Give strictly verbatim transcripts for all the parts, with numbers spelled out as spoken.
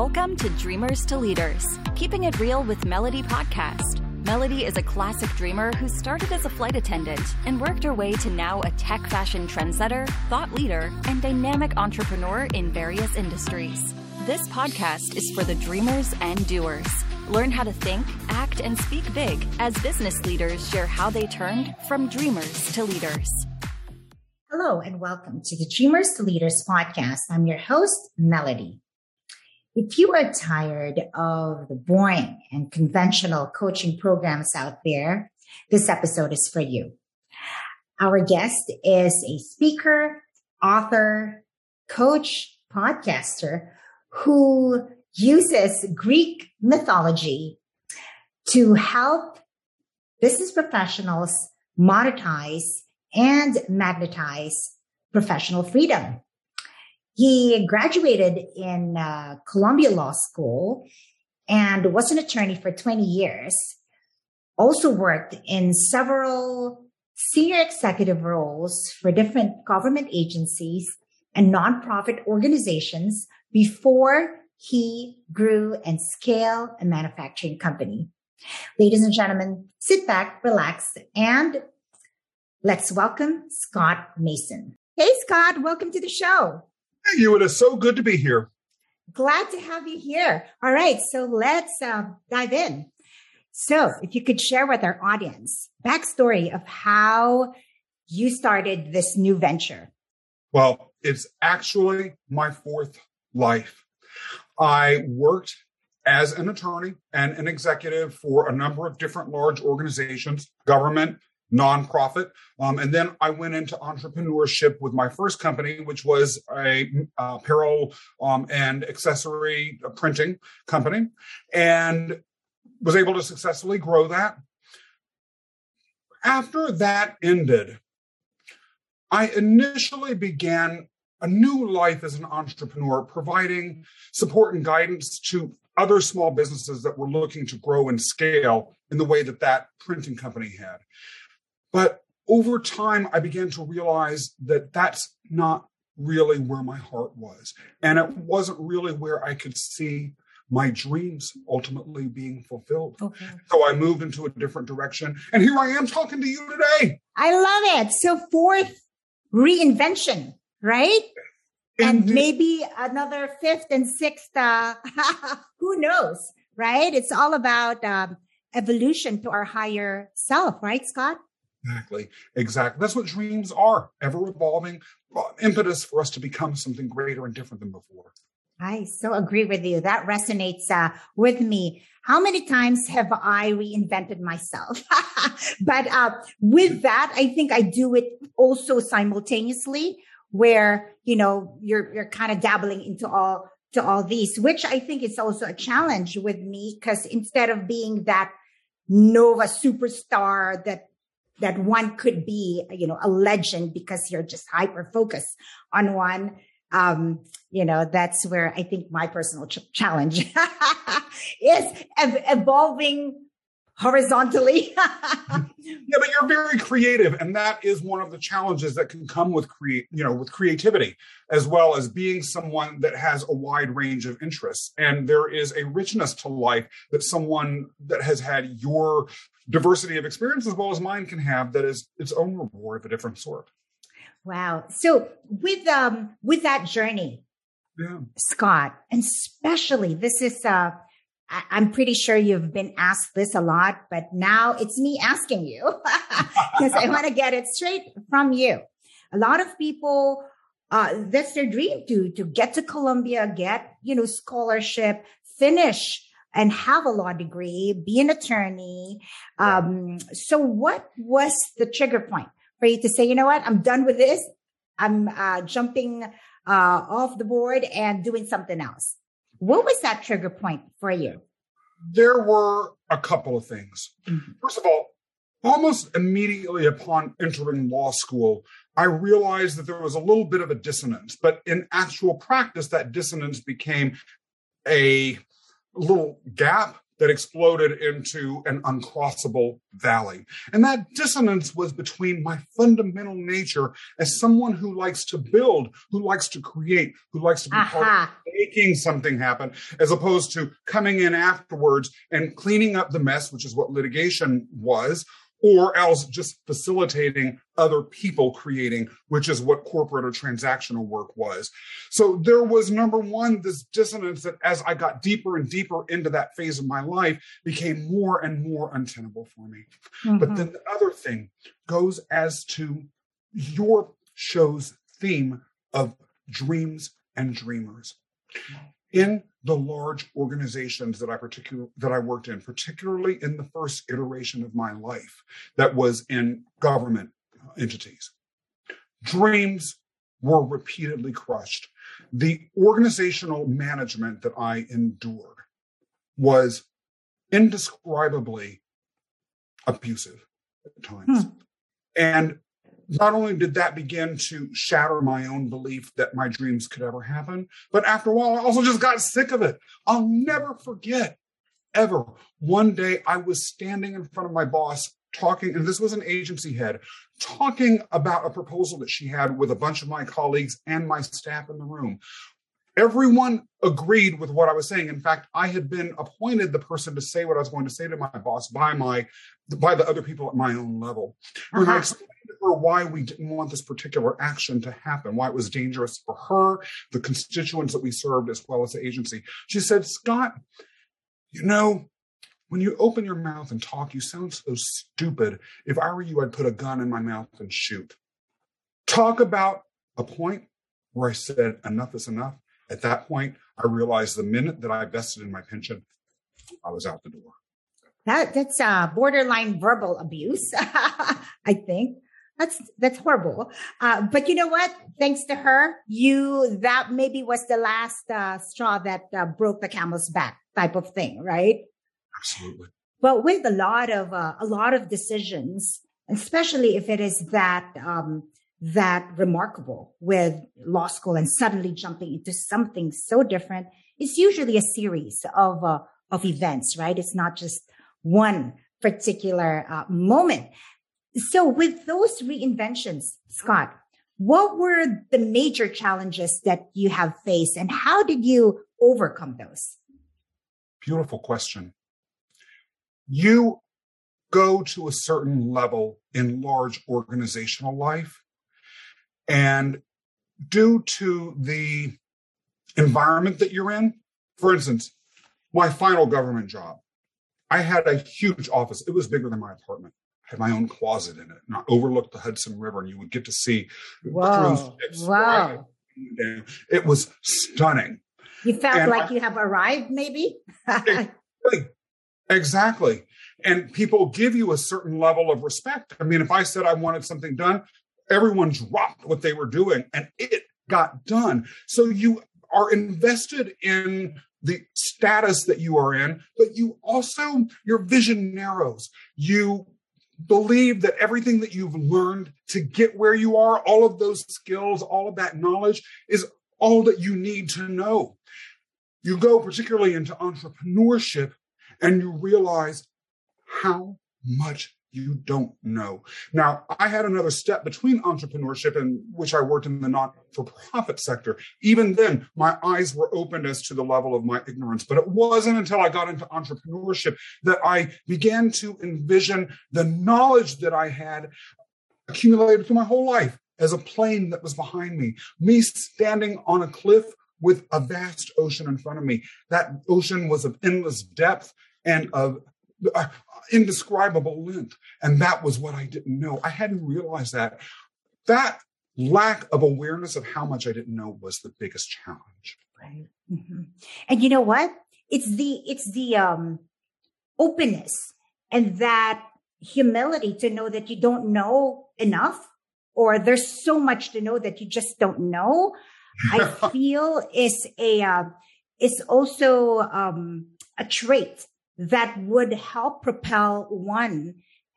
Welcome to Dreamers to Leaders, Keeping It Real with Melody podcast. Melody is a classic dreamer who started as a flight attendant and worked her way to now a tech fashion trendsetter, thought leader, and dynamic entrepreneur in various industries. This podcast is for the dreamers and doers. Learn how to think, act, and speak big as business leaders share how they turned from dreamers to leaders. Hello and welcome to the Dreamers to Leaders podcast. I'm your host, Melody. If you are tired of the boring and conventional coaching programs out there, this episode is for you. Our guest is a speaker, author, coach, podcaster who uses Greek mythology to help business professionals monetize and magnetize professional freedom. He graduated in uh, Columbia Law School and was an attorney for twenty years. Also worked in several senior executive roles for different government agencies and nonprofit organizations before he grew and scaled a manufacturing company. Ladies and gentlemen, sit back, relax, and let's welcome Scott Mason. Hey, Scott, welcome to the show. Thank you. It is so good to be here. Glad to have you here. All right. So let's uh, dive in. So if you could share with our audience backstory of how you started this new venture. Well, it's actually my fourth life. I worked as an attorney and an executive for a number of different large organizations, government, nonprofit. Um, and then I went into entrepreneurship with my first company, which was a uh, apparel um, and accessory printing company, and was able to successfully grow that. After that ended, I initially began a new life as an entrepreneur, providing support and guidance to other small businesses that were looking to grow and scale in the way that that printing company had. But over time, I began to realize that that's not really where my heart was. And it wasn't really where I could see my dreams ultimately being fulfilled. Okay. So I moved into a different direction. And here I am talking to you today. I love it. So fourth reinvention, right? And, and maybe another fifth and sixth, uh, who knows, right? It's all about um, evolution to our higher self, right, Scott? Exactly. Exactly. That's what dreams are, ever evolving, impetus for us to become something greater and different than before. I so agree with you. That resonates uh, with me. How many times have I reinvented myself? But uh, with that, I think I do it also simultaneously where, you know, you're, you're kind of dabbling into all, to all these, which I think is also a challenge with me because instead of being that Nova superstar that that one could be, you know, a legend because you're just hyper focused on one. Um, you know, that's where I think my personal ch- challenge is ev- evolving horizontally. Yeah, but you're very creative. And that is one of the challenges that can come with create, you know, with creativity, as well as being someone that has a wide range of interests. And there is a richness to life that someone that has had your diversity of experience as well as mine can have that is its own reward of a different sort. Wow. So with um with that journey, yeah. Scott, and especially this is uh I- I'm pretty sure you've been asked this a lot, but now it's me asking you because I want to get it straight from you. A lot of people uh that's their dream to to get to Columbia, get, you know, scholarship, finish and have a law degree, be an attorney. Um, so what was the trigger point for you to say, you know what, I'm done with this. I'm uh, jumping uh, off the board and doing something else. What was that trigger point for you? There were a couple of things. Mm-hmm. First of all, almost immediately upon entering law school, I realized that there was a little bit of a dissonance, but in actual practice, that dissonance became a little gap that exploded into an uncrossable valley. And that dissonance was between my fundamental nature as someone who likes to build, who likes to create, who likes to be uh-huh. part of making something happen, as opposed to coming in afterwards and cleaning up the mess, which is what litigation was, or else just facilitating other people creating, which is what corporate or transactional work was. So there was, number one, this dissonance that as I got deeper and deeper into that phase of my life became more and more untenable for me. Mm-hmm. But then the other thing goes as to your show's theme of dreams and dreamers. In the large organizations that I particular that I worked in, particularly in the first iteration of my life, that was in government entities, dreams were repeatedly crushed. The organizational management that I endured was indescribably abusive at times. Hmm. And not only did that begin to shatter my own belief that my dreams could ever happen, but after a while, I also just got sick of it. I'll never forget, ever. One day I was standing in front of my boss talking, and this was an agency head, talking about a proposal that she had with a bunch of my colleagues and my staff in the room. Everyone agreed with what I was saying. In fact, I had been appointed the person to say what I was going to say to my boss by my by the other people at my own level. Uh-huh. When I explained to her why we didn't want this particular action to happen, why it was dangerous for her, the constituents that we served, as well as the agency, she said, "Scott, you know, when you open your mouth and talk, you sound so stupid. If I were you, I'd put a gun in my mouth and shoot." Talk about a point where I said, enough is enough. At that point, I realized the minute that I vested in my pension, I was out the door. That that's uh, borderline verbal abuse, I think. That's that's horrible. Uh, but you know what? Thanks to her, you that maybe was the last uh, straw that uh, broke the camel's back type of thing, right? Absolutely. But with a lot of uh, a lot of decisions, especially if it is that. Um, that remarkable with law school and suddenly jumping into something so different. It's usually a series of, uh, of events, right? It's not just one particular uh, moment. So with those reinventions, Scott, what were the major challenges that you have faced and how did you overcome those? Beautiful question. You go to a certain level in large organizational life. And due to the environment that you're in, for instance, my final government job, I had a huge office. It was bigger than my apartment. I had my own closet in it, and I overlooked the Hudson River, and you would get to see. Wow. Wow. It was stunning. You felt and like I, you have arrived, maybe? Exactly. Exactly. And people give you a certain level of respect. I mean, if I said I wanted something done, everyone dropped what they were doing and it got done. So you are invested in the status that you are in, but you also, your vision narrows. You believe that everything that you've learned to get where you are, all of those skills, all of that knowledge is all that you need to know. You go particularly into entrepreneurship and you realize how much you don't know. Now, I had another step between entrepreneurship and which I worked in the not-for-profit sector. Even then, my eyes were opened as to the level of my ignorance. But it wasn't until I got into entrepreneurship that I began to envision the knowledge that I had accumulated through my whole life as a plane that was behind me, me standing on a cliff with a vast ocean in front of me. That ocean was of endless depth and of Uh, indescribable length. And that was what I didn't know. I hadn't realized that. That lack of awareness of how much I didn't know was the biggest challenge. Right. Mm-hmm. And you know what? It's the, it's the um, openness and that humility to know that you don't know enough, or there's so much to know that you just don't know. I feel is a, uh, is also um, a trait that would help propel one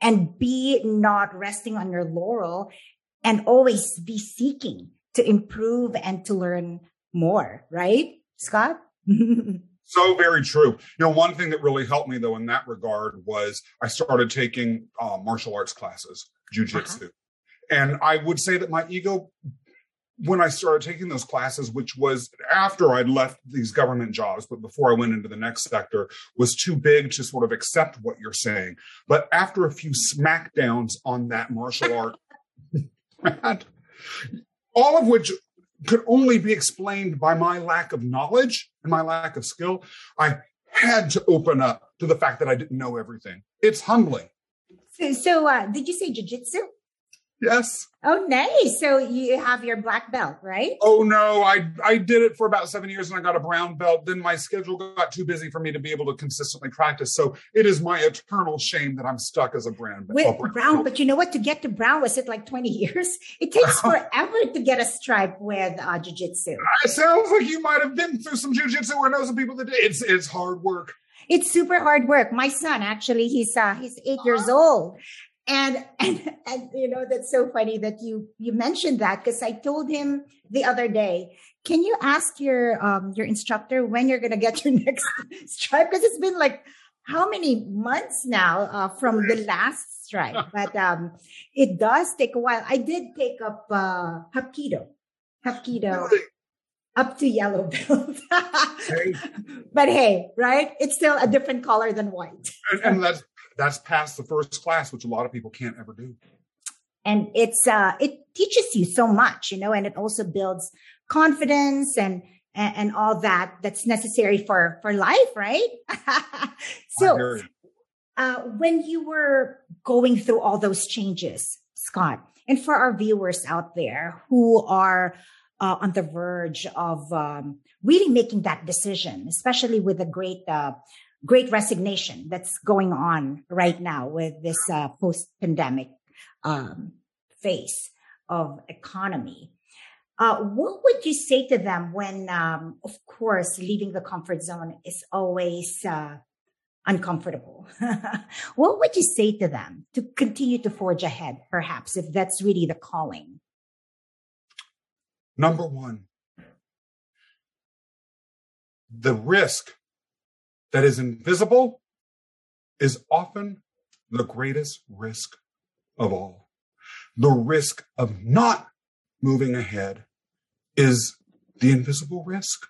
and be not resting on your laurel and always be seeking to improve and to learn more, right, Scott? So very true. You know, one thing that really helped me, though, in that regard was I started taking uh, martial arts classes, jujitsu. Uh-huh. And I would say that my ego, when I started taking those classes, which was after I'd left these government jobs, but before I went into the next sector, was too big to sort of accept what you're saying. But after a few smackdowns on that martial art, all of which could only be explained by my lack of knowledge and my lack of skill, I had to open up to the fact that I didn't know everything. It's humbling. So, so uh, did you say jiu-jitsu? Yes. Oh, nice. So you have your black belt, right? Oh, no. I, I did it for about seven years and I got a brown belt. Then my schedule got too busy for me to be able to consistently practice. So it is my eternal shame that I'm stuck as a brown belt. With oh, brown, brown belt. But you know what? To get to brown, was it like twenty years? It takes forever to get a stripe with uh, jiu-jitsu. It sounds like you might have been through some jiu-jitsu or know some people that did. It's, it's hard work. It's super hard work. My son, actually, he's uh, he's eight uh-huh. years old. And, and, and, you know, that's so funny that you, you mentioned that, because I told him the other day, can you ask your, um, your instructor when you're going to get your next stripe? Because it's been like how many months now uh, from the last stripe, but, um, it does take a while. I did take up, uh, Hapkido, Hapkido up to yellow belt, hey. But hey, right. It's still a different color than white. And, and that's, That's past the first class, which a lot of people can't ever do. And it's uh, it teaches you so much, you know, and it also builds confidence and and, and all that that's necessary for, for life, right? So uh, when you were going through all those changes, Scott, and for our viewers out there who are uh, on the verge of um, really making that decision, especially with a great... Uh, Great resignation that's going on right now with this uh, post-pandemic um, phase of economy. Uh, what would you say to them when, um, of course, leaving the comfort zone is always uh, uncomfortable? What would you say to them to continue to forge ahead, perhaps, if that's really the calling? Number one, the risk that is invisible is often the greatest risk of all. The risk of not moving ahead is the invisible risk.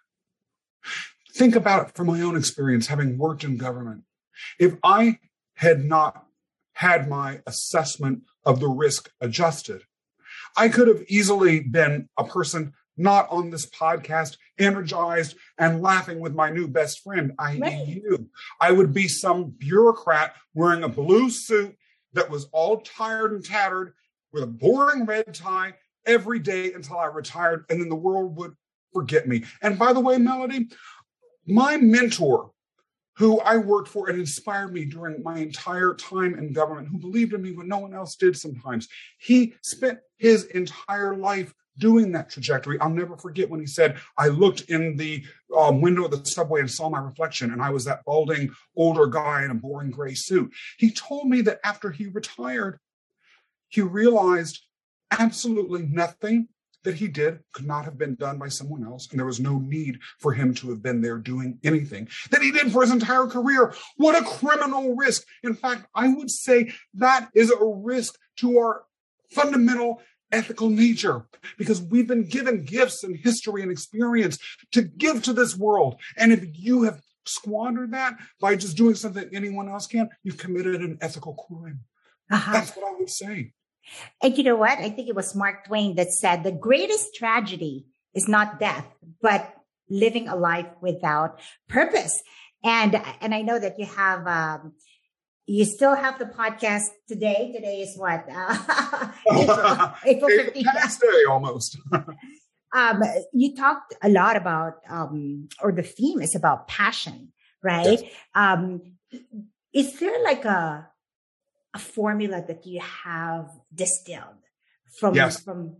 Think about it from my own experience, having worked in government. If I had not had my assessment of the risk adjusted, I could have easily been a person not on this podcast, energized and laughing with my new best friend, that is right. you. I would be some bureaucrat wearing a blue suit that was all tired and tattered with a boring red tie every day until I retired, and then the world would forget me. And by the way, Melody, my mentor, who I worked for and inspired me during my entire time in government, who believed in me when no one else did sometimes, he spent his entire life doing that trajectory. I'll never forget when he said, I looked in the um, window of the subway and saw my reflection, and I was that balding older guy in a boring gray suit. He told me that after he retired, he realized absolutely nothing that he did could not have been done by someone else, and there was no need for him to have been there doing anything that he did for his entire career. What a criminal risk. In fact, I would say that is a risk to our fundamental ethical nature, because we've been given gifts and history and experience to give to this world. And if you have squandered that by just doing something anyone else can, you've committed an ethical crime. Uh-huh. That's what I would say. And you know what? I think it was Mark Twain that said, the greatest tragedy is not death, but living a life without purpose. And, and I know that you have, um, you still have the podcast today. Today is what? Uh, April, April fifteenth. Past day almost. um, you talked a lot about, um, or the theme is about passion, right? Yes. Um, is there like a a formula that you have distilled from, yes. from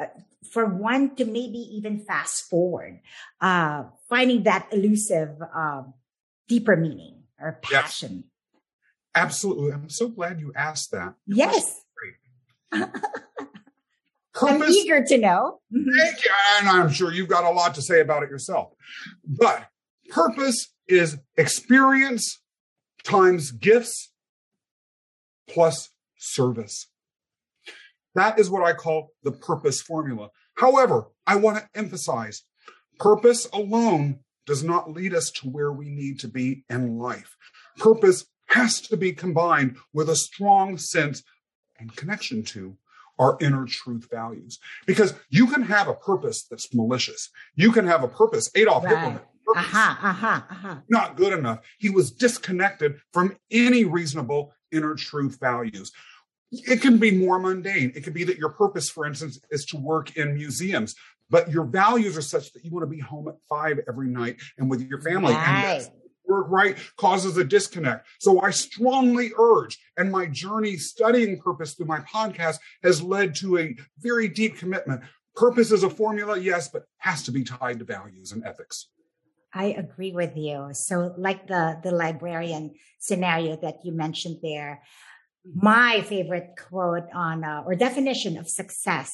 uh, for one to maybe even fast forward, uh, finding that elusive, uh, deeper meaning or passion? Yes. Absolutely. I'm so glad you asked that. Yes. I'm eager to know. Thank you. And I'm sure you've got a lot to say about it yourself. But Purpose is experience times gifts plus service. That is what I call the purpose formula. However, I want to emphasize, purpose alone does not lead us to where we need to be in life. Purpose has to be combined with a strong sense and connection to our inner truth values. Because you can have a purpose that's malicious. You can have a purpose. Adolf Hitler. Right. Aha, aha, aha. Not good enough. He was disconnected from any reasonable inner truth values. It can be more mundane. It could be that your purpose, for instance, is to work in museums, but your values are such that you want to be home at five every night and with your family. Right. And that's work right causes a disconnect. So I strongly urge, and my journey studying purpose through my podcast has led to a very deep commitment. Purpose is a formula, yes, but has to be tied to values and ethics. I agree with you. So like the, the librarian scenario that you mentioned there, my favorite quote on uh, or definition of success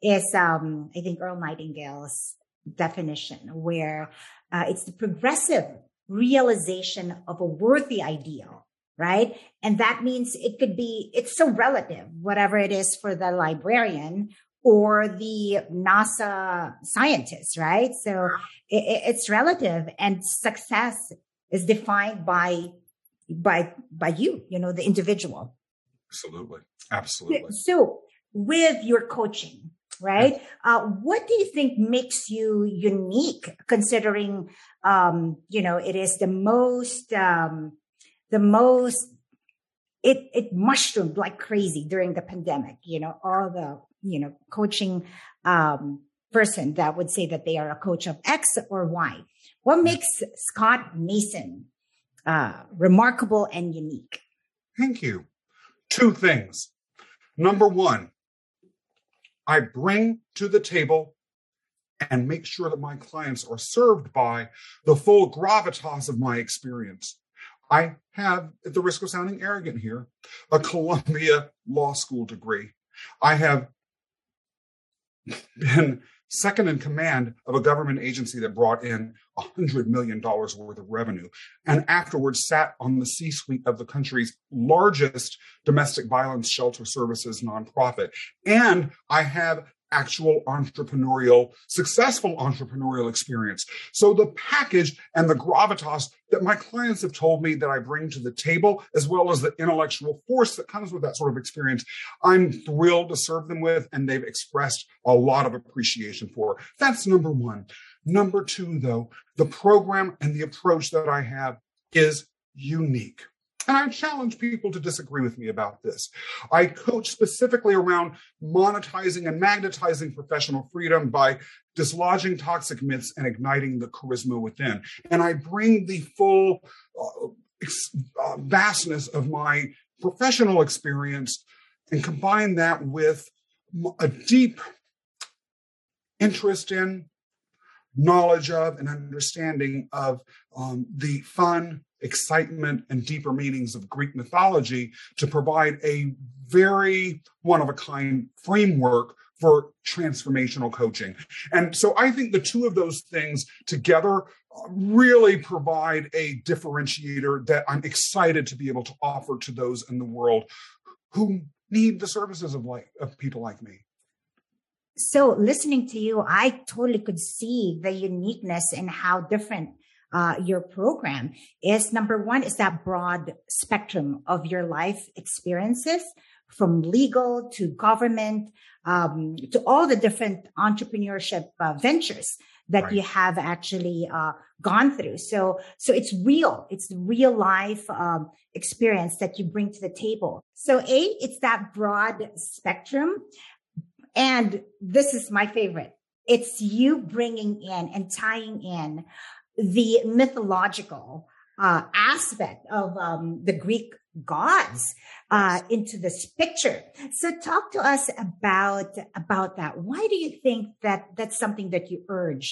is, um, I think, Earl Nightingale's definition, where uh, it's the progressive realization of a worthy ideal, right? And that means it could be, it's so relative, whatever it is for the librarian or the NASA scientist, right? So it, it's relative, and success is defined by by by you, you know, the individual. Absolutely. Absolutely. So with your coaching, right? Uh, what do you think makes you unique, considering, um, you know, it is the most, um, the most, it, it mushroomed like crazy during the pandemic, you know, all the, you know, coaching um, person that would say that they are a coach of X or Y. What makes Scott Mason uh, remarkable and unique? Thank you. Two things. Number one, I bring to the table and make sure that my clients are served by the full gravitas of my experience. I have, at the risk of sounding arrogant here, a Columbia Law School degree. I have been second in command of a government agency that brought in one hundred million dollars worth of revenue, and afterwards sat on the C-suite of the country's largest domestic violence shelter services nonprofit. And I have actual entrepreneurial, successful entrepreneurial experience. So the package and the gravitas that my clients have told me that I bring to the table, as well as the intellectual force that comes with that sort of experience, I'm thrilled to serve them with, and they've expressed a lot of appreciation for. That's number one. Number two, though, the program and the approach that I have is unique. And I challenge people to disagree with me about this. I coach specifically around monetizing and magnetizing professional freedom by dislodging toxic myths and igniting the charisma within. And I bring the full uh, ex- uh, vastness of my professional experience and combine that with a deep interest in, knowledge of, and understanding of um, the fun, excitement, and deeper meanings of Greek mythology to provide a very one-of-a-kind framework for transformational coaching. And so I think the two of those things together really provide a differentiator that I'm excited to be able to offer to those in the world who need the services of, like, of people like me. So listening to you, I totally could see the uniqueness and how different Uh, your program is. Number one is that broad spectrum of your life experiences, from legal to government, um, to all the different entrepreneurship uh, ventures that right. you have actually uh, gone through. So, so it's real. It's real life um, experience that you bring to the table. So, A, it's that broad spectrum. And this is my favorite. It's you bringing in and tying in the mythological uh, aspect of um, the Greek gods uh, into this picture. So talk to us about, about that. Why do you think that that's something that you urge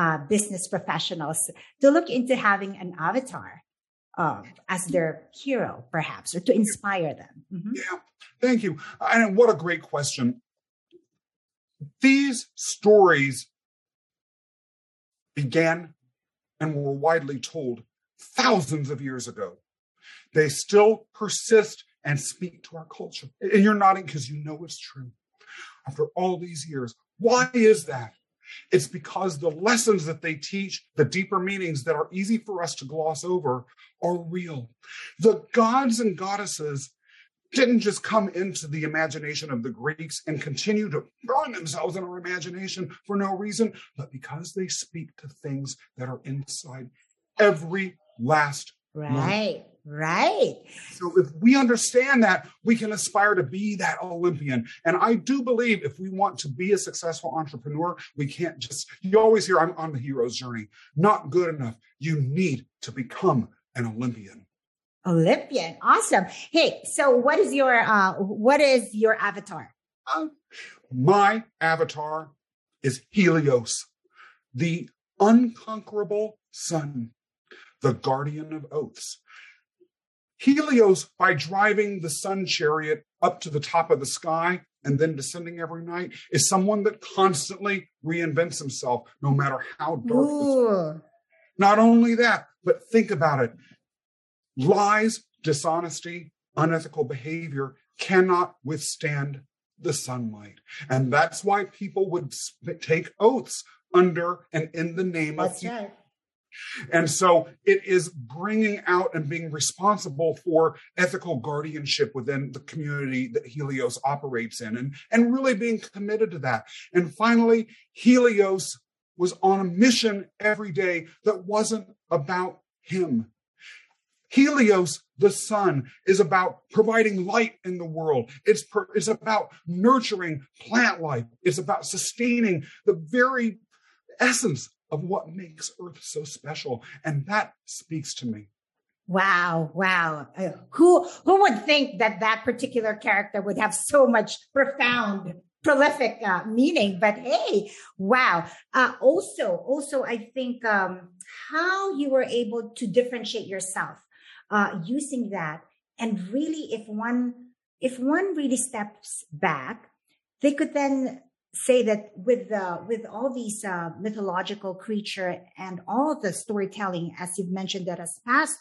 uh, business professionals to look into having an avatar of as their hero, perhaps, or to inspire them? Mm-hmm. Yeah, thank you. And what a great question. These stories began and were widely told thousands of years ago. They still persist and speak to our culture. And you're nodding because you know it's true. After all these years, why is that? It's because the lessons that they teach, the deeper meanings that are easy for us to gloss over, are real. The gods and goddesses didn't just come into the imagination of the Greeks and continue to burn themselves in our imagination for no reason, but because they speak to things that are inside every last moment. Right, right. So if we understand that, we can aspire to be that Olympian. And I do believe if we want to be a successful entrepreneur, we can't just, you always hear, I'm on the hero's journey. Not good enough. You need to become an Olympian. Olympian. Awesome. Hey, so what is your, uh, what is your avatar? Uh, my avatar is Helios, the unconquerable sun, the guardian of oaths. Helios, by driving the sun chariot up to the top of the sky and then descending every night, is someone that constantly reinvents himself, no matter how dark. Ooh. Not only that, but think about it. Lies, dishonesty, unethical behavior cannot withstand the sunlight. And that's why people would take oaths under and in the name that's of. Right. And so it is bringing out and being responsible for ethical guardianship within the community that Helios operates in, and, and really being committed to that. And finally, Helios was on a mission every day that wasn't about him. Helios, the sun, is about providing light in the world. It's, per, it's about nurturing plant life. It's about sustaining the very essence of what makes Earth so special. And that speaks to me. Wow, wow. Uh, who, who would think that that particular character would have so much profound, prolific uh, meaning? But hey, wow. Uh, also, also, I think um, how you were able to differentiate yourself. Uh, using that, and really, if one if one really steps back, they could then say that with uh, with all these uh, mythological creature and all the storytelling, as you've mentioned, that has passed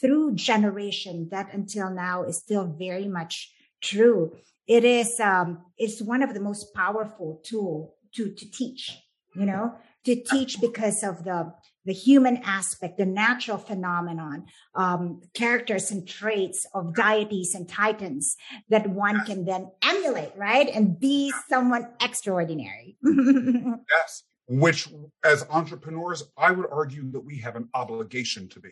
through generation, that until now is still very much true. It is um, it's one of the most powerful tool to to teach, you know, to teach because of the. the human aspect, the natural phenomenon, um, characters and traits of deities and titans that one can then emulate, right? And be someone extraordinary. Yes, which as entrepreneurs, I would argue that we have an obligation to be.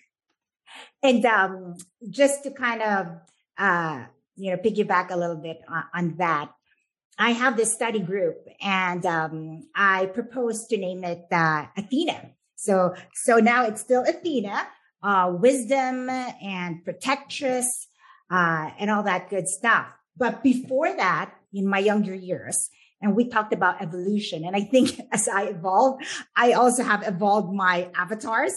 And um, just to kind of, uh, you know, piggyback a little bit on, on that, I have this study group and um, I propose to name it uh, Athena. So, so now it's still Athena, uh, wisdom and protectress, uh, and all that good stuff. But before that, in my younger years, and we talked about evolution. And I think as I evolve, I also have evolved my avatars.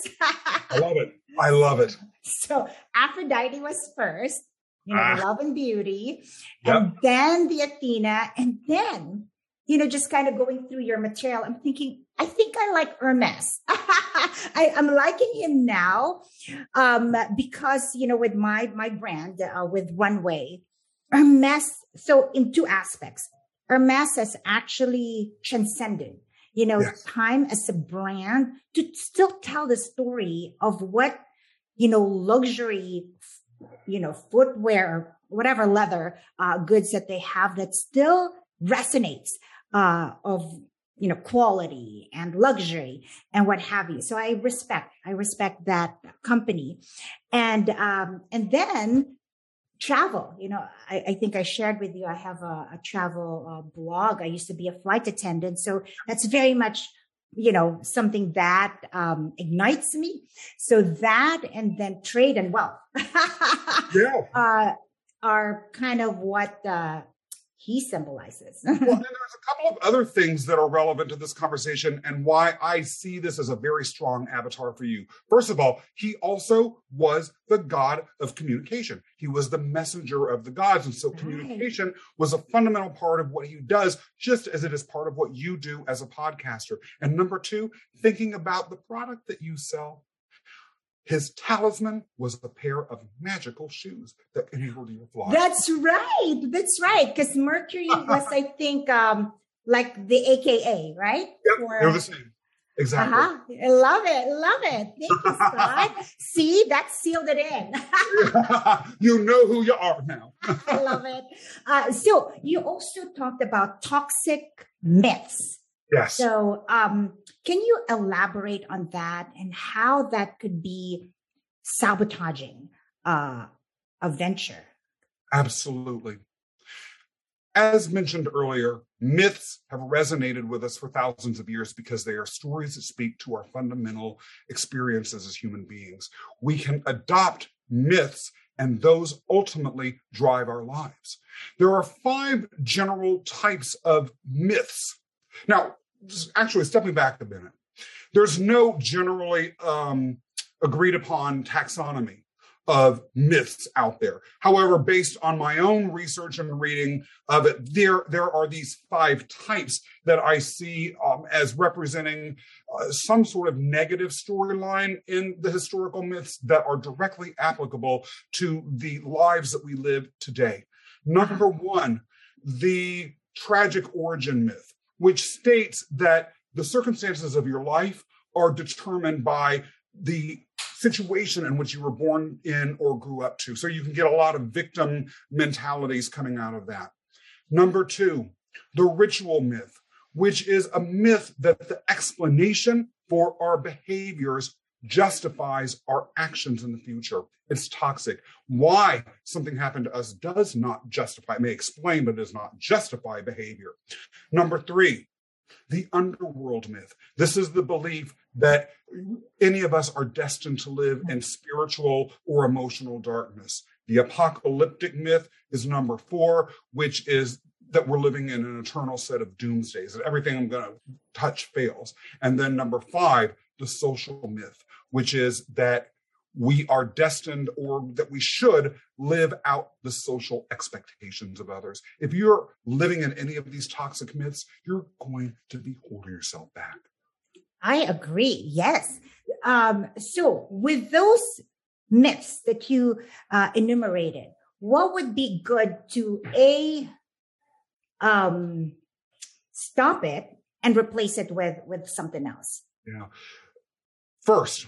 I love it. I love it. So Aphrodite was first, you know, ah. love and beauty, yep. And then the Athena, and then, you know, just kind of going through your material, I'm thinking, I think I like Hermes. I, I'm liking him now um, because, you know, with my my brand, uh, with Runway, Hermes, so in two aspects, Hermes has actually transcended, you know, yes. time as a brand to still tell the story of what, you know, luxury, you know, footwear, whatever leather uh, goods that they have that still resonates. Uh, of, you know, quality and luxury and what have you. So I respect, I respect that company. And, um, and then travel, you know, I, I think I shared with you, I have a, a travel uh, blog. I used to be a flight attendant. So that's very much, you know, something that, um, ignites me. So that, and then trade and wealth yeah. uh, are kind of what, uh, he symbolizes. Well, and there's a couple of other things that are relevant to this conversation and why I see this as a very strong avatar for you. First of all, he also was the god of communication. He was the messenger of the gods. And so communication right. was a fundamental part of what he does, just as it is part of what you do as a podcaster. And number two, thinking about the product that you sell. His talisman was a pair of magical shoes that enabled you to fly. That's right. That's right. Because Mercury was, I think, um, like the A K A, right? Yep, or... they're the same. Exactly. Uh-huh. I love it. Love it. Thank you, Scott. See, that sealed it in. You know who you are now. I love it. Uh, so you also talked about toxic myths. Yes. So um, can you elaborate on that and how that could be sabotaging uh, a venture? Absolutely. As mentioned earlier, myths have resonated with us for thousands of years because they are stories that speak to our fundamental experiences as human beings. We can adopt myths, and those ultimately drive our lives. There are five general types of myths. Now, actually, stepping back a minute, there's no generally um, agreed upon taxonomy of myths out there. However, based on my own research and reading of it, there, there are these five types that I see um, as representing uh, some sort of negative storyline in the historical myths that are directly applicable to the lives that we live today. Number one, the tragic origin myth, which states that the circumstances of your life are determined by the situation in which you were born in or grew up to. So you can get a lot of victim mentalities coming out of that. Number two, the ritual myth, which is a myth that the explanation for our behaviors justifies our actions in the future. It's toxic. Why something happened to us does not justify, it may explain, but does not justify behavior. Number three, the underworld myth. This is the belief that any of us are destined to live in spiritual or emotional darkness. The apocalyptic myth is number four, which is that we're living in an eternal set of doomsdays, that everything I'm going to touch fails. And then number five, the social myth, which is that we are destined, or that we should live out the social expectations of others. If you're living in any of these toxic myths, you're going to be holding yourself back. I agree. Yes. Um, so with those myths that you uh, enumerated, what would be good to A, um, stop it and replace it with, with something else? Yeah. First,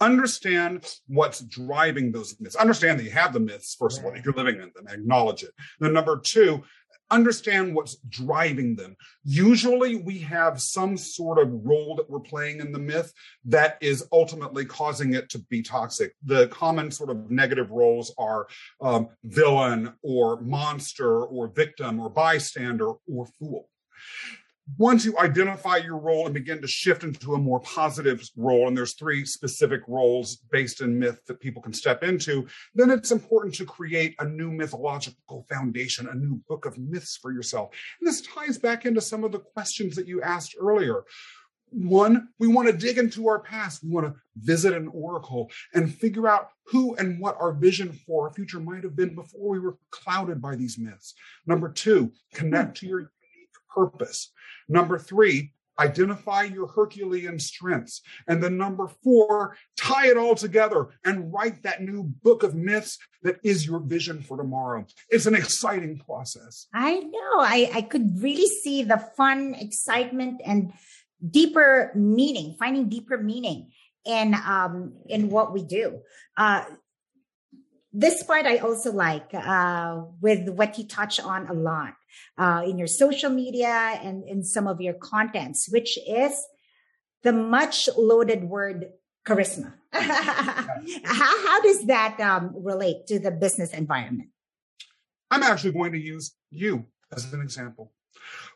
understand what's driving those myths. Understand that you have the myths, first of all, if you're living in them, acknowledge it. Then number two, understand what's driving them. Usually we have some sort of role that we're playing in the myth that is ultimately causing it to be toxic. The common sort of negative roles are um, villain or monster or victim or bystander or fool. Once you identify your role and begin to shift into a more positive role, and there's three specific roles based in myth that people can step into, then it's important to create a new mythological foundation, a new book of myths for yourself. And this ties back into some of the questions that you asked earlier. One, we want to dig into our past. We want to visit an oracle and figure out who and what our vision for our future might have been before we were clouded by these myths. Number two, connect to your purpose. Number three, identify your Herculean strengths. And then number four, tie it all together and write that new book of myths that is your vision for tomorrow. It's an exciting process. I know. I, I could really see the fun, excitement, and deeper meaning, finding deeper meaning in, um, in what we do. Uh, This part I also like uh, with what you touch on a lot uh, in your social media and in some of your contents, which is the much loaded word charisma. how, how does that um, relate to the business environment? I'm actually going to use you as an example.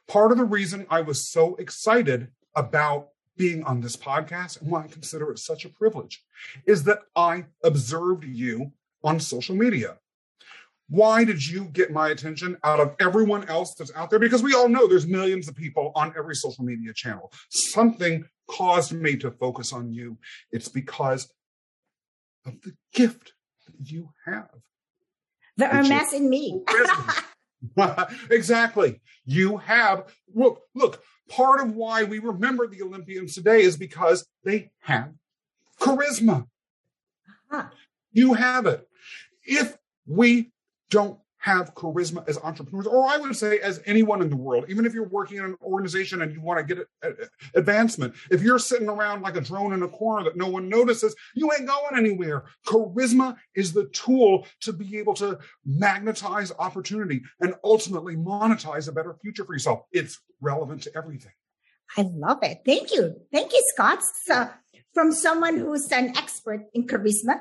Part of the reason I was so excited about being on this podcast and why I consider it such a privilege is that I observed you on social media. Why did you get my attention out of everyone else that's out there? Because we all know there's millions of people on every social media channel. Something caused me to focus on you. It's because of the gift that you have. The Hermes in me. Exactly. You have, look, look, part of why we remember the Olympians today is because they have charisma. Uh-huh. You have it. If we don't have charisma as entrepreneurs, or I would say as anyone in the world, even if you're working in an organization and you want to get a, a, advancement, if you're sitting around like a drone in a corner that no one notices, you ain't going anywhere. Charisma is the tool to be able to magnetize opportunity and ultimately monetize a better future for yourself. It's relevant to everything. I love it. Thank you. Thank you, Scott. So, from someone who's an expert in charisma.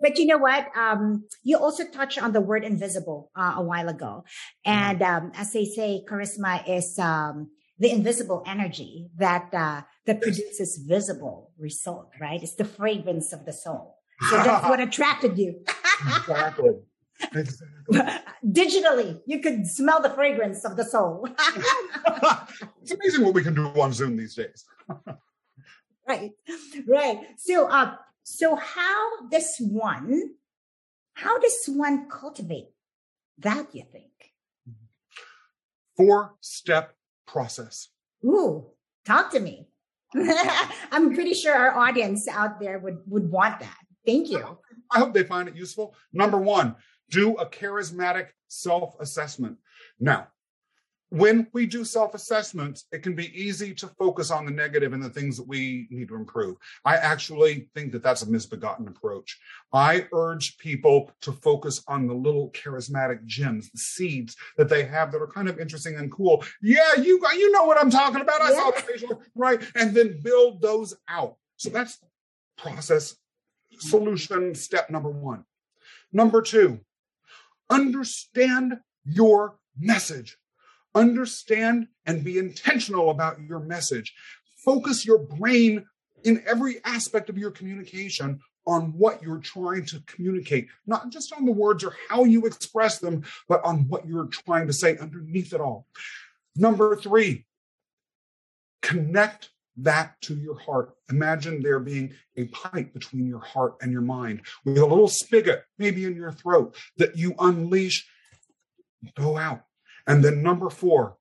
But you know what? Um, you also touched on the word invisible uh, a while ago. And um, as they say, charisma is um, the invisible energy that uh, that produces visible result, right? It's the fragrance of the soul. So that's what attracted you. Exactly. Exactly. Digitally, you could smell the fragrance of the soul. It's amazing what we can do on Zoom these days. Right, right. So, uh, so how does one, how does one cultivate that, you think? Four-step process. Ooh, talk to me. I'm pretty sure our audience out there would, would want that. Thank you. I hope they find it useful. Number one, do a charismatic self-assessment. Now, when we do self-assessments, it can be easy to focus on the negative and the things that we need to improve. I actually think that that's a misbegotten approach. I urge people to focus on the little charismatic gems, the seeds that they have that are kind of interesting and cool. Yeah, you, you know what I'm talking about. I saw the facial, right? And then build those out. So that's process solution step number one. Number two, understand your message. Understand and be intentional about your message. Focus your brain in every aspect of your communication on what you're trying to communicate, not just on the words or how you express them, but on what you're trying to say underneath it all. Number three, connect that to your heart. Imagine there being a pipe between your heart and your mind with a little spigot, maybe in your throat, that you unleash, go out. And then number four,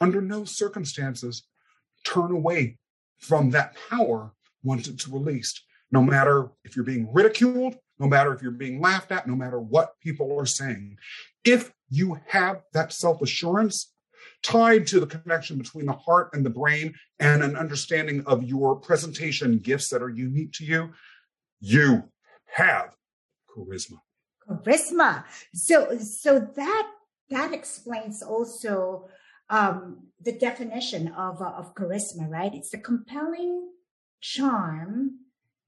under no circumstances, turn away from that power once it's released, no matter if you're being ridiculed, no matter if you're being laughed at, no matter what people are saying. If you have that self-assurance tied to the connection between the heart and the brain and an understanding of your presentation gifts that are unique to you, you have charisma. Charisma. So, so that that explains also um, the definition of uh, of charisma, right? It's the compelling charm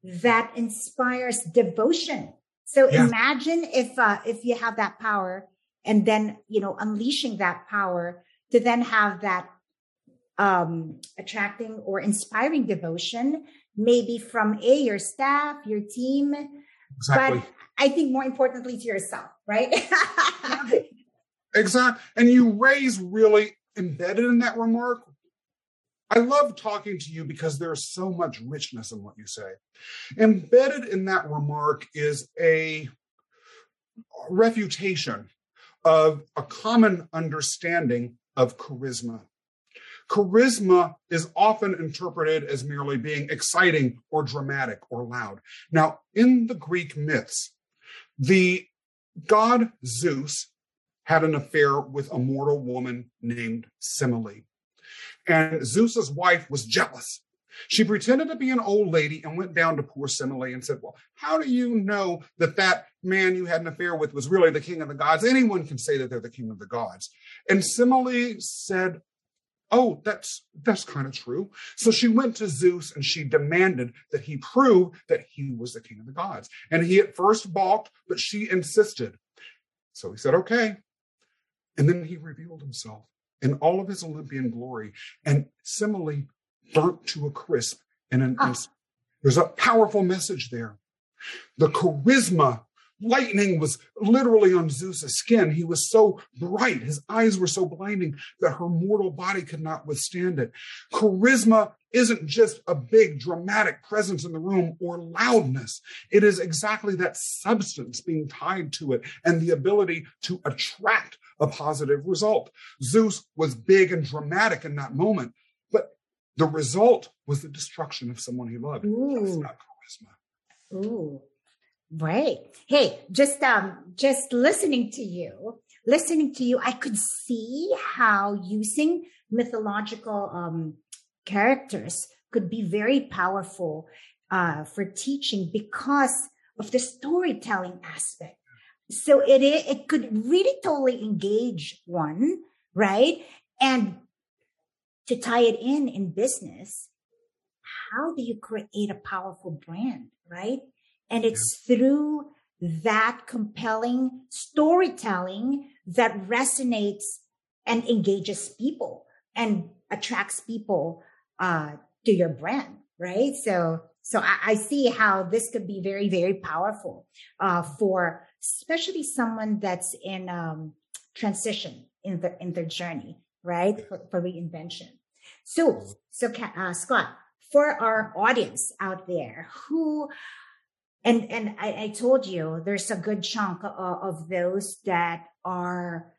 that inspires devotion. So, yeah. Imagine if uh, if you have that power, and then you know unleashing that power to then have that um, attracting or inspiring devotion, maybe from a your staff, your team. Exactly. But I think more importantly to yourself, right? Exactly. And you raise really embedded in that remark. I love talking to you because there's so much richness in what you say. Embedded in that remark is a refutation of a common understanding of charisma. Charisma is often interpreted as merely being exciting or dramatic or loud. Now, in the Greek myths, the god Zeus had an affair with a mortal woman named Semele. And Zeus's wife was jealous. She pretended to be an old lady and went down to poor Semele and said, well, how do you know that that man you had an affair with was really the king of the gods? Anyone can say that they're the king of the gods. And Semele said, oh, that's that's kind of true. So she went to Zeus and she demanded that he prove that he was the king of the gods. And he at first balked, but she insisted. So he said, okay. And then he revealed himself in all of his Olympian glory. And Semele burnt to a crisp. And an, ah. there's a powerful message there. The charisma lightning was literally on Zeus's skin. He was so bright. His eyes were so blinding that her mortal body could not withstand it. Charisma isn't just a big dramatic presence in the room or loudness. It is exactly that substance being tied to it and the ability to attract a positive result. Zeus was big and dramatic in that moment, but the result was the destruction of someone he loved. Ooh. That's not charisma. Ooh. Right. Hey, just um, just listening to you, listening to you, I could see how using mythological um, characters could be very powerful uh, for teaching because of the storytelling aspect. So it it could really totally engage one, right? And to tie it in in business, how do you create a powerful brand, right? And it's through that compelling storytelling that resonates and engages people and attracts people uh, to your brand, right? So, so I, I see how this could be very, very powerful uh, for especially someone that's in um, transition in the in their journey, right? For, for reinvention. So, so uh, Scott, for our audience out there who. And and I, I told you there's a good chunk of, of those that are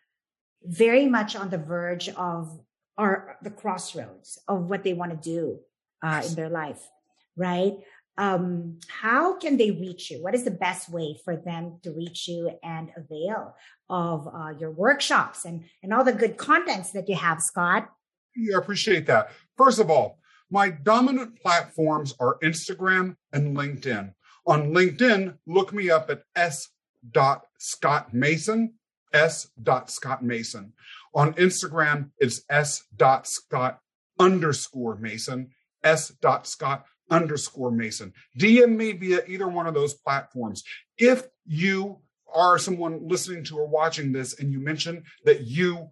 very much on the verge of or the crossroads of what they want to do uh, in their life, right? Um, how can they reach you? What is the best way for them to reach you and avail of uh, your workshops and, and all the good contents that you have, Scott? Yeah, I appreciate that. First of all, my dominant platforms are Instagram and LinkedIn. On LinkedIn, look me up at s dot scott mason, s dot scott mason. On Instagram, it's s dot scott underscore mason, s dot scott underscore mason. D M me via either one of those platforms. If you are someone listening to or watching this and you mention that you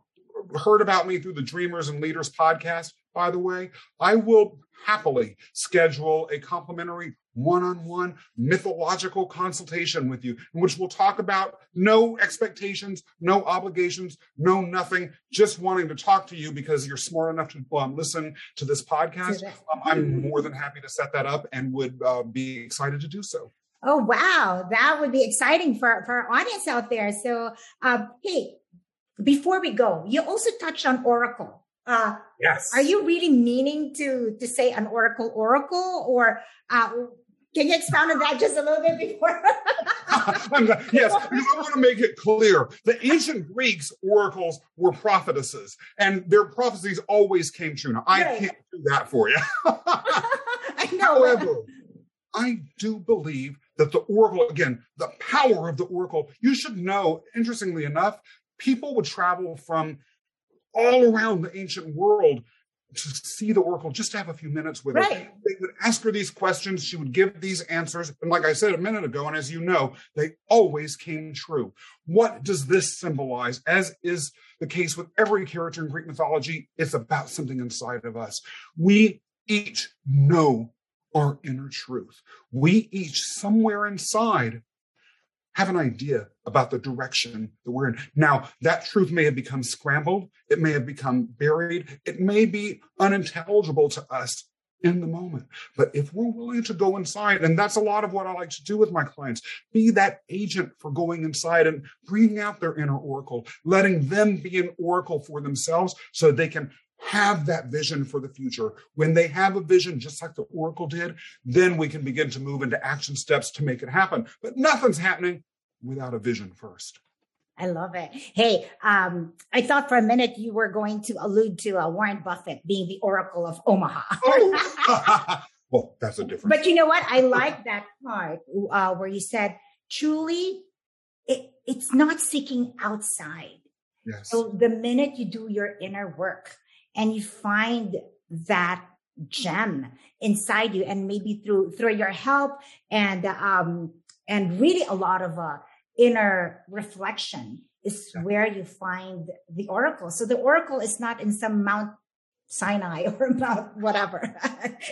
heard about me through the Dreamers and Leaders podcast, by the way, I will happily schedule a complimentary one-on-one mythological consultation with you, in which we'll talk about no expectations, no obligations, no nothing, just wanting to talk to you because you're smart enough to um, listen to this podcast. Um, I'm more than happy to set that up and would uh, be excited to do so. Oh, wow. That would be exciting for, for our audience out there. So, uh, hey, before we go, you also touched on Oracle. Uh, yes. Are you really meaning to, to say an Oracle Oracle or uh, can you expound on that just a little bit before? Yes, because I want to make it clear. The ancient Greeks' oracles were prophetesses, and their prophecies always came true. Now, I right. can't do that for you. I know. However, I do believe that the oracle, again, the power of the oracle, you should know, interestingly enough, people would travel from all around the ancient world to see the oracle, just to have a few minutes with right. her. They would ask her these questions. She would give these answers. And like I said a minute ago, and as you know, they always came true. What does this symbolize? As is the case with every character in Greek mythology, it's about something inside of us. We each know our inner truth. We each somewhere inside have an idea about the direction that we're in. Now, that truth may have become scrambled. It may have become buried. It may be unintelligible to us in the moment. But if we're willing to go inside, and that's a lot of what I like to do with my clients, be that agent for going inside and bringing out their inner oracle, letting them be an oracle for themselves so they can have that vision for the future. When they have a vision, just like the oracle did, then we can begin to move into action steps to make it happen. But nothing's happening without a vision first. I love it. Hey, um, I thought for a minute you were going to allude to uh, Warren Buffett being the oracle of Omaha. Oh. Well, that's a different. But you know what? I like that part uh, where you said, truly, it, it's not seeking outside. Yes. So the minute you do your inner work, and you find that gem inside you, and maybe through through your help and um, and really a lot of uh, inner reflection is where you find the oracle. So the oracle is not in some Mount Sinai or about whatever.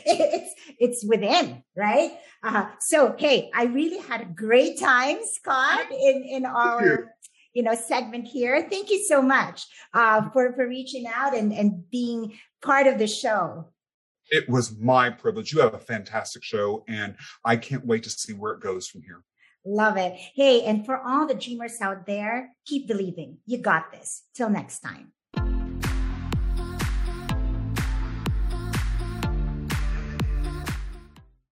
it's it's within, right? Uh, so, hey, I really had a great time, Scott, in, in our you know segment here. Thank you so much uh, for, for reaching out and, and being part of the show. It was my privilege. You have a fantastic show, and I can't wait to see where it goes from here. Love it. Hey, and for all the dreamers out there, keep believing. You got this. Till next time.